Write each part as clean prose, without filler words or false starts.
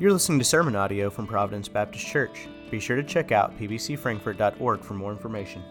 You're listening to sermon audio from Providence Baptist Church. Be sure to check out pbcfrankfort.org for more information.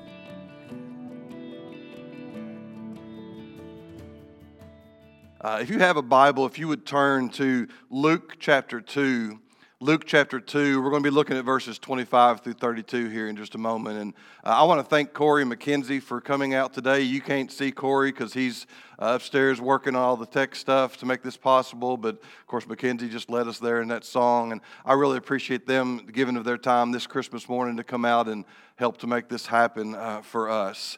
If you have a Bible, if you would turn to Luke chapter 2. Luke chapter 2, we're going to be looking at verses 25 through 32 here in just a moment. And I want to thank Corey McKenzie for coming out today. You can't see Corey because he's upstairs working on all the tech stuff to make this possible. But, of course, McKenzie just led us there in that song. And I really appreciate them giving of their time this Christmas morning to come out and help to make this happen for us.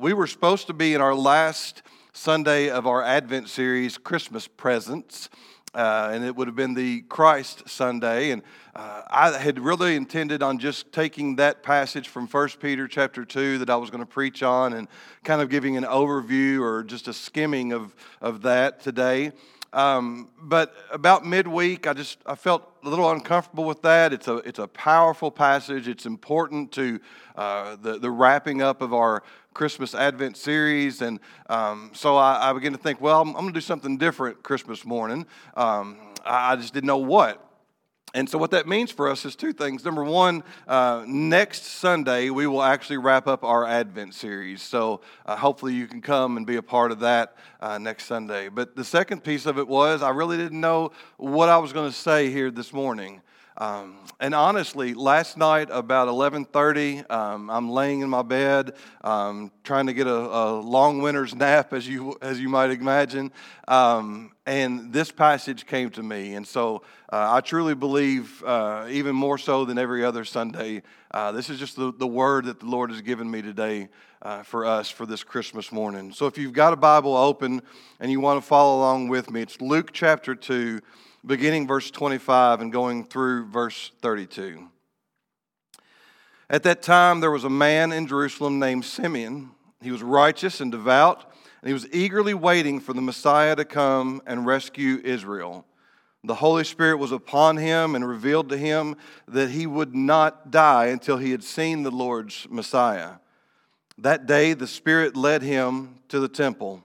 We were supposed to be in our last Sunday of our Advent series, Christmas Presents. And it would have been the Christ Sunday. And I had really intended on just taking that passage from 1 Peter chapter 2 that I was going to preach on and kind of giving an overview or just a skimming of that today. But about midweek, I felt a little uncomfortable with that. It's a powerful passage. It's important to the wrapping up of our Christmas Advent series, and so I began to think, well, I'm going to do something different Christmas morning. I just didn't know what. And so what that means for us is two things. Number one, next Sunday we will actually wrap up our Advent series. So hopefully you can come and be a part of that next Sunday. But the second piece of it was I really didn't know what I was going to say here this morning. And honestly, last night about 11:30, I'm laying in my bed, trying to get a long winter's nap, as you might imagine. And this passage came to me, and so I truly believe, even more so than every other Sunday, this is just the word that the Lord has given me today for us for this Christmas morning. So if you've got a Bible open and you want to follow along with me, it's Luke chapter 2, beginning verse 25 and going through verse 32. At that time there was a man in Jerusalem named Simeon. He was righteous and devout, and he was eagerly waiting for the Messiah to come and rescue Israel. The Holy Spirit was upon him and revealed to him that he would not die until he had seen the Lord's Messiah. That day the Spirit led him to the temple.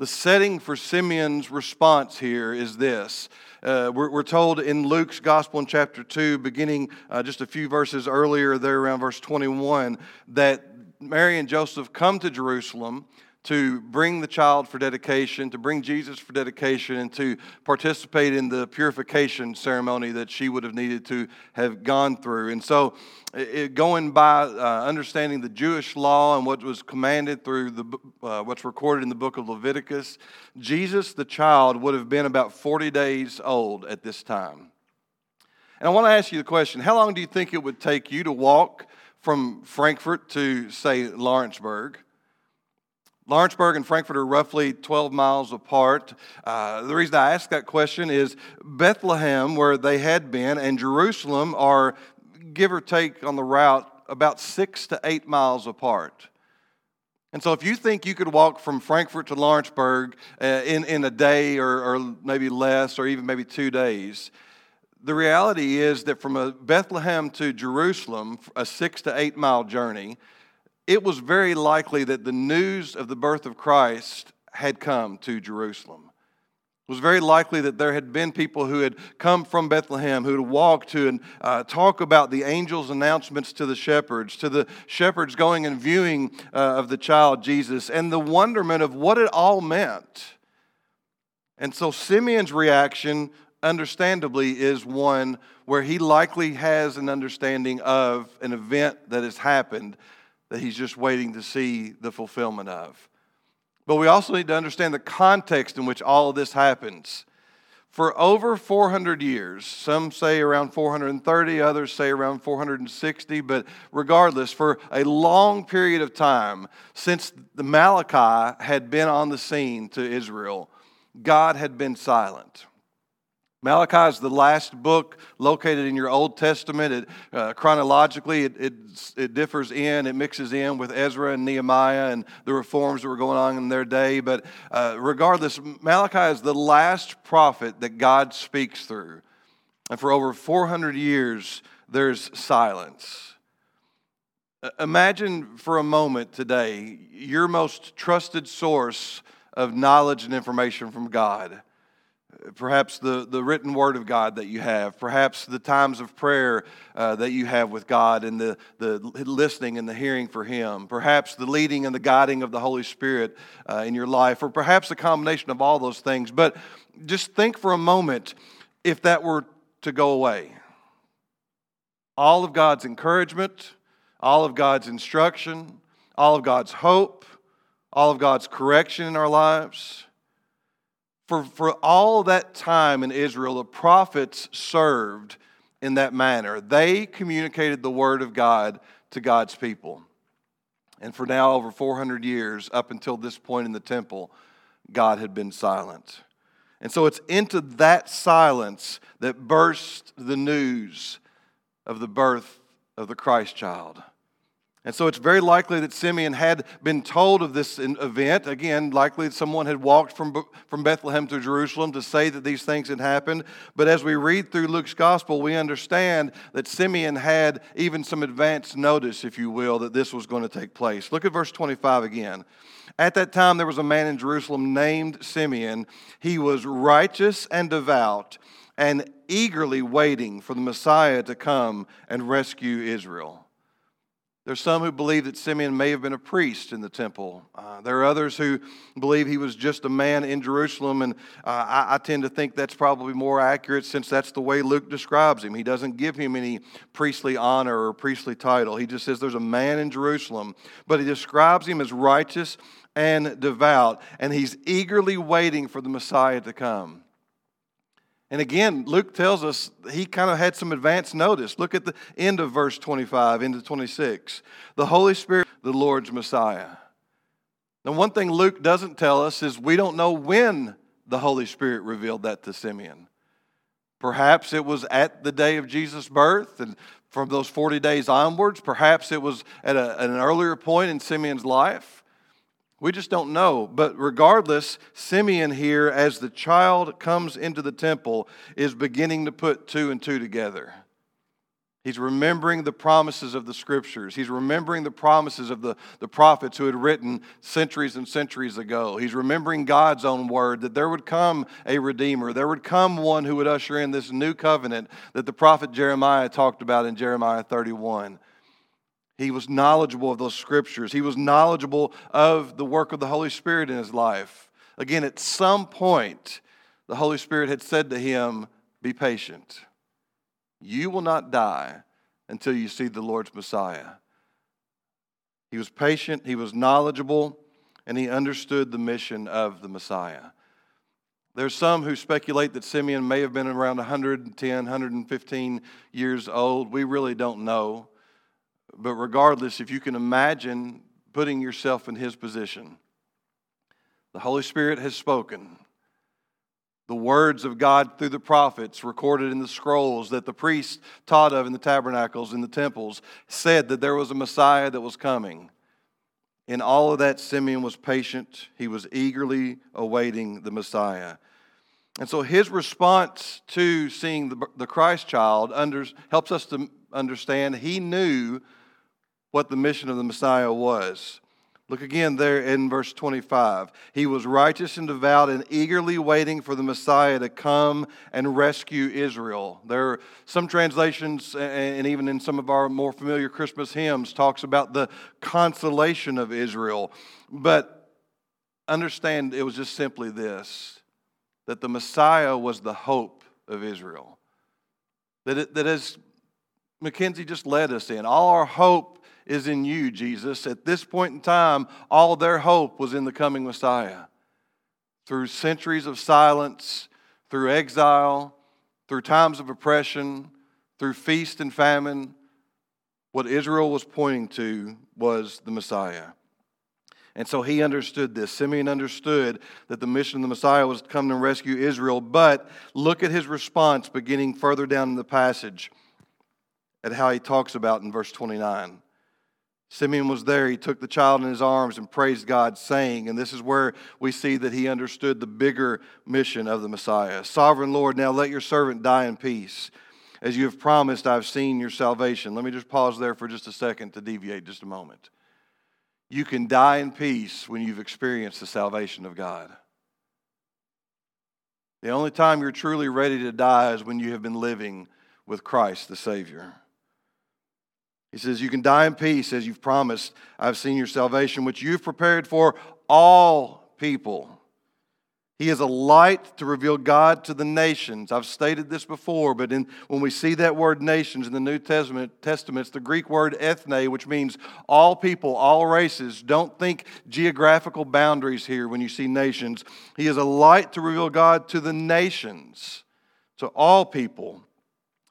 The setting for Simeon's response here is this. We're told in Luke's Gospel in chapter 2, beginning just a few verses earlier, there around verse 21, that Mary and Joseph come to Jerusalem to bring the child for dedication, to bring Jesus for dedication, and to participate in the purification ceremony that she would have needed to have gone through. And so, going by understanding the Jewish law and what was commanded through what's recorded in the book of Leviticus, Jesus, the child, would have been about 40 days old at this time. And I want to ask you the question, how long do you think it would take you to walk from Frankfort to, say, Lawrenceburg? Lawrenceburg and Frankfort are roughly 12 miles apart. The reason I ask that question is Bethlehem, where they had been, and Jerusalem are, give or take on the route, about 6 to 8 miles apart. And so if you think you could walk from Frankfort to Lawrenceburg in a day or maybe less or even maybe 2 days, the reality is that from Bethlehem to Jerusalem, a 6 to 8 mile journey, it was very likely that the news of the birth of Christ had come to Jerusalem. It was very likely that there had been people who had come from Bethlehem, who had walked to and talk about the angels' announcements to the shepherds going and viewing of the child Jesus, and the wonderment of what it all meant. And so Simeon's reaction, understandably, is one where he likely has an understanding of an event that has happened that he's just waiting to see the fulfillment of. But we also need to understand the context in which all of this happens. For over 400 years, some say around 430, others say around 460, but regardless, for a long period of time, since the Malachi had been on the scene to Israel, God had been silent. Malachi is the last book located in your Old Testament. Chronologically, it differs in, it mixes in with Ezra and Nehemiah and the reforms that were going on in their day. But regardless, Malachi is the last prophet that God speaks through. And for over 400 years, there's silence. Imagine for a moment today, your most trusted source of knowledge and information from God. Perhaps the written word of God that you have. Perhaps the times of prayer that you have with God and the listening and the hearing for Him. Perhaps the leading and the guiding of the Holy Spirit in your life. Or perhaps a combination of all those things. But just think for a moment if that were to go away. All of God's encouragement, all of God's instruction, all of God's hope, all of God's correction in our lives. For all that time in Israel, the prophets served in that manner. They communicated the word of God to God's people. And for now, over 400 years, up until this point in the temple, God had been silent. And so it's into that silence that burst the news of the birth of the Christ child. And so it's very likely that Simeon had been told of this event. Again, likely someone had walked from Bethlehem to Jerusalem to say that these things had happened. But as we read through Luke's gospel, we understand that Simeon had even some advance notice, if you will, that this was going to take place. Look at verse 25 again. At that time, there was a man in Jerusalem named Simeon. He was righteous and devout and eagerly waiting for the Messiah to come and rescue Israel. There's some who believe that Simeon may have been a priest in the temple. There are others who believe he was just a man in Jerusalem, and I tend to think that's probably more accurate since that's the way Luke describes him. He doesn't give him any priestly honor or priestly title. He just says there's a man in Jerusalem, but he describes him as righteous and devout, and he's eagerly waiting for the Messiah to come. And again, Luke tells us he kind of had some advance notice. Look at the end of verse 25 into 26. The Holy Spirit, the Lord's Messiah. Now, one thing Luke doesn't tell us is we don't know when the Holy Spirit revealed that to Simeon. Perhaps it was at the day of Jesus' birth and from those 40 days onwards. Perhaps it was at an earlier point in Simeon's life. We just don't know. But regardless, Simeon here, as the child comes into the temple, is beginning to put two and two together. He's remembering the promises of the Scriptures. He's remembering the promises of the prophets who had written centuries and centuries ago. He's remembering God's own word, that there would come a Redeemer. There would come one who would usher in this new covenant that the prophet Jeremiah talked about in Jeremiah 31. He was knowledgeable of those Scriptures. He was knowledgeable of the work of the Holy Spirit in his life. Again, at some point, the Holy Spirit had said to him, "Be patient. You will not die until you see the Lord's Messiah." He was patient, he was knowledgeable, and he understood the mission of the Messiah. There's some who speculate that Simeon may have been around 110, 115 years old. We really don't know. But regardless, if you can imagine putting yourself in his position, the Holy Spirit has spoken. The words of God through the prophets recorded in the scrolls that the priests taught of in the tabernacles, in the temples, said that there was a Messiah that was coming. In all of that, Simeon was patient. He was eagerly awaiting the Messiah. And so his response to seeing the Christ child helps us to understand he knew what the mission of the Messiah was. Look again there in verse 25. He was righteous and devout and eagerly waiting for the Messiah to come and rescue Israel. There are some translations, and even in some of our more familiar Christmas hymns, talks about the consolation of Israel. But understand it was just simply this, that the Messiah was the hope of Israel. That as McKenzie just led us in, all our hope is in you, Jesus. At this point in time, all their hope was in the coming Messiah. Through centuries of silence, through exile, through times of oppression, through feast and famine, what Israel was pointing to was the Messiah. And so he understood this. Simeon understood that the mission of the Messiah was to come and rescue Israel. But look at his response beginning further down in the passage at how he talks about in verse 29. Simeon was there. He took the child in his arms and praised God, saying, and this is where we see that he understood the bigger mission of the Messiah. Sovereign Lord, now let your servant die in peace. As you have promised, I've seen your salvation. Let me just pause there for just a second to deviate just a moment. You can die in peace when you've experienced the salvation of God. The only time you're truly ready to die is when you have been living with Christ the Savior. He says, you can die in peace as you've promised. I've seen your salvation, which you've prepared for all people. He is a light to reveal God to the nations. I've stated this before, but when we see that word nations in the New Testament, it's the Greek word ethne, which means all people, all races. Don't think geographical boundaries here when you see nations. He is a light to reveal God to the nations, to all people.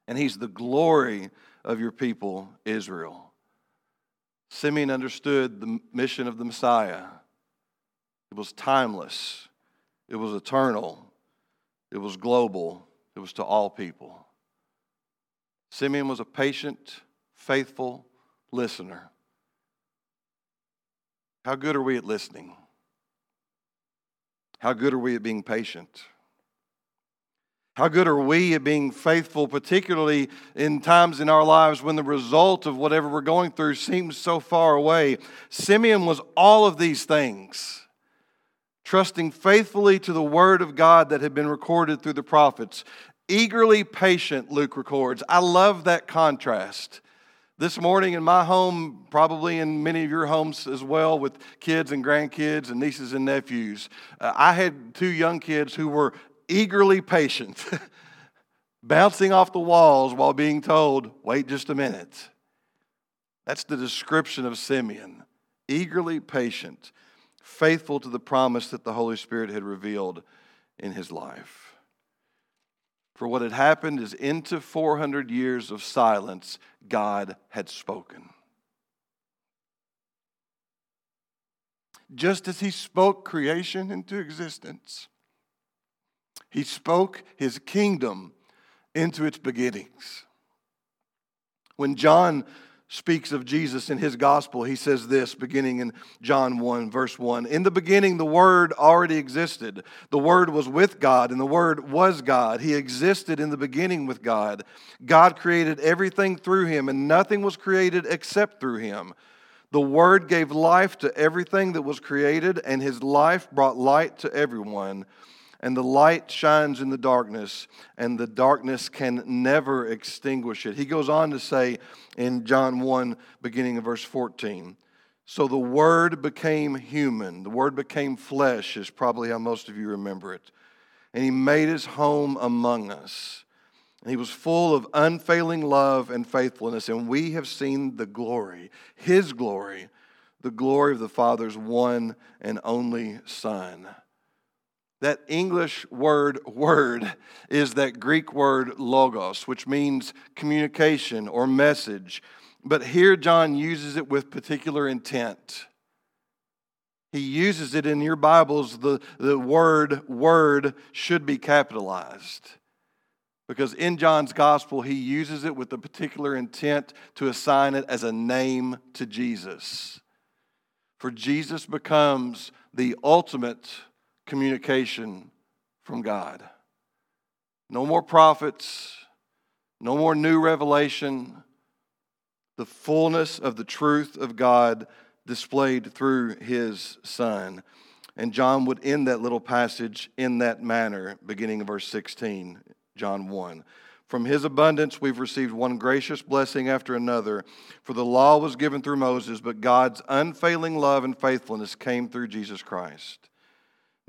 And he's the glory of your people, Israel. Simeon understood the mission of the Messiah. It was timeless. It was eternal. It was global. It was to all people. Simeon was a patient, faithful listener. How good are we at listening? How good are we at being patient? How good are we at being faithful, particularly in times in our lives when the result of whatever we're going through seems so far away? Simeon was all of these things. Trusting faithfully to the word of God that had been recorded through the prophets. Eagerly patient, Luke records. I love that contrast. This morning in my home, probably in many of your homes as well, with kids and grandkids and nieces and nephews, I had two young kids who were eagerly patient, bouncing off the walls while being told, wait just a minute. That's the description of Simeon. Eagerly patient. Faithful to the promise that the Holy Spirit had revealed in his life. For what had happened is into 400 years of silence, God had spoken. Just as he spoke creation into existence, he spoke his kingdom into its beginnings. When John speaks of Jesus in his gospel, he says this, beginning in John 1, verse 1. In the beginning, the Word already existed. The Word was with God, and the Word was God. He existed in the beginning with God. God created everything through him, and nothing was created except through him. The Word gave life to everything that was created, and his life brought light to everyone. And the light shines in the darkness, and the darkness can never extinguish it. He goes on to say in John 1, beginning of verse 14, so the Word became human. The Word became flesh is probably how most of you remember it. And he made his home among us. And he was full of unfailing love and faithfulness. And we have seen the glory, his glory, the glory of the Father's one and only Son. That English word, word, is that Greek word logos, which means communication or message. But here John uses it with particular intent. He uses it in your Bibles, the word, word, should be capitalized. Because in John's gospel, he uses it with a particular intent to assign it as a name to Jesus. For Jesus becomes the ultimate communication from God. No more prophets, no more new revelation. The fullness of the truth of God displayed through his Son. And John would end that little passage in that manner, beginning of verse 16, John 1. From his abundance we've received one gracious blessing after another. For the law was given through Moses, but God's unfailing love and faithfulness came through Jesus Christ.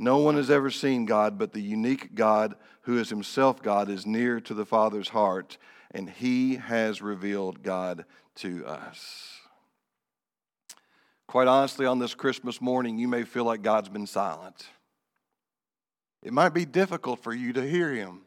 No one has ever seen God, but the unique God, who is himself God, is near to the Father's heart, and he has revealed God to us. Quite honestly, on this Christmas morning, you may feel like God's been silent. It might be difficult for you to hear him.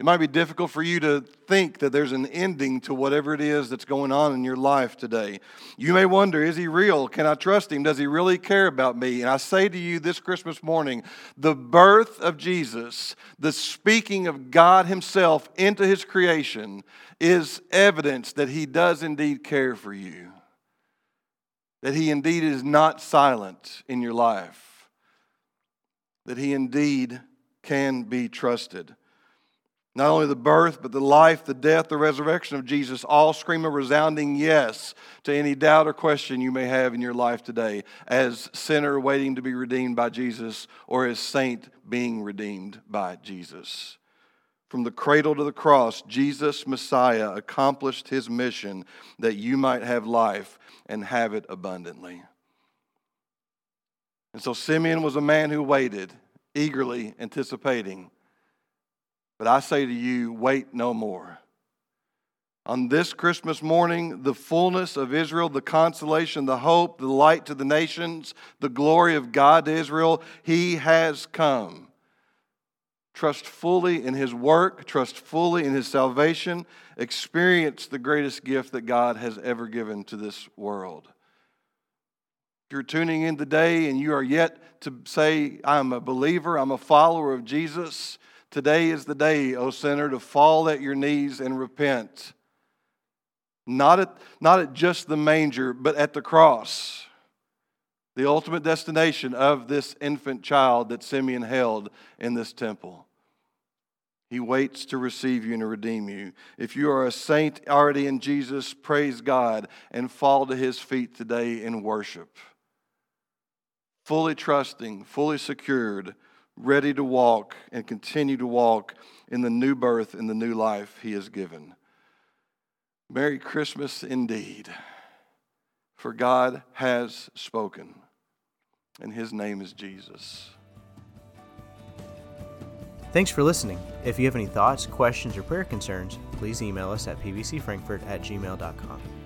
It might be difficult for you to think that there's an ending to whatever it is that's going on in your life today. You may wonder, is he real? Can I trust him? Does he really care about me? And I say to you this Christmas morning, the birth of Jesus, the speaking of God himself into his creation is evidence that he does indeed care for you. That he indeed is not silent in your life. That he indeed can be trusted. Not only the birth, but the life, the death, the resurrection of Jesus all scream a resounding yes to any doubt or question you may have in your life today as sinner waiting to be redeemed by Jesus or as saint being redeemed by Jesus. From the cradle to the cross, Jesus Messiah accomplished his mission that you might have life and have it abundantly. And so Simeon was a man who waited, eagerly anticipating. But I say to you, wait no more. On this Christmas morning, the fullness of Israel, the consolation, the hope, the light to the nations, the glory of God to Israel, he has come. Trust fully in his work, trust fully in his salvation, experience the greatest gift that God has ever given to this world. If you're tuning in today and you are yet to say, I'm a believer, I'm a follower of Jesus, today is the day, O sinner, to fall at your knees and repent. Not at just the manger, but at the cross. The ultimate destination of this infant child that Simeon held in this temple. He waits to receive you and to redeem you. If you are a saint already in Jesus, praise God and fall to his feet today in worship. Fully trusting, fully secured, ready to walk and continue to walk in the new birth and the new life he has given. Merry Christmas indeed, for God has spoken, and his name is Jesus. Thanks for listening. If you have any thoughts, questions, or prayer concerns, please email us at pbcfrankfort@gmail.com.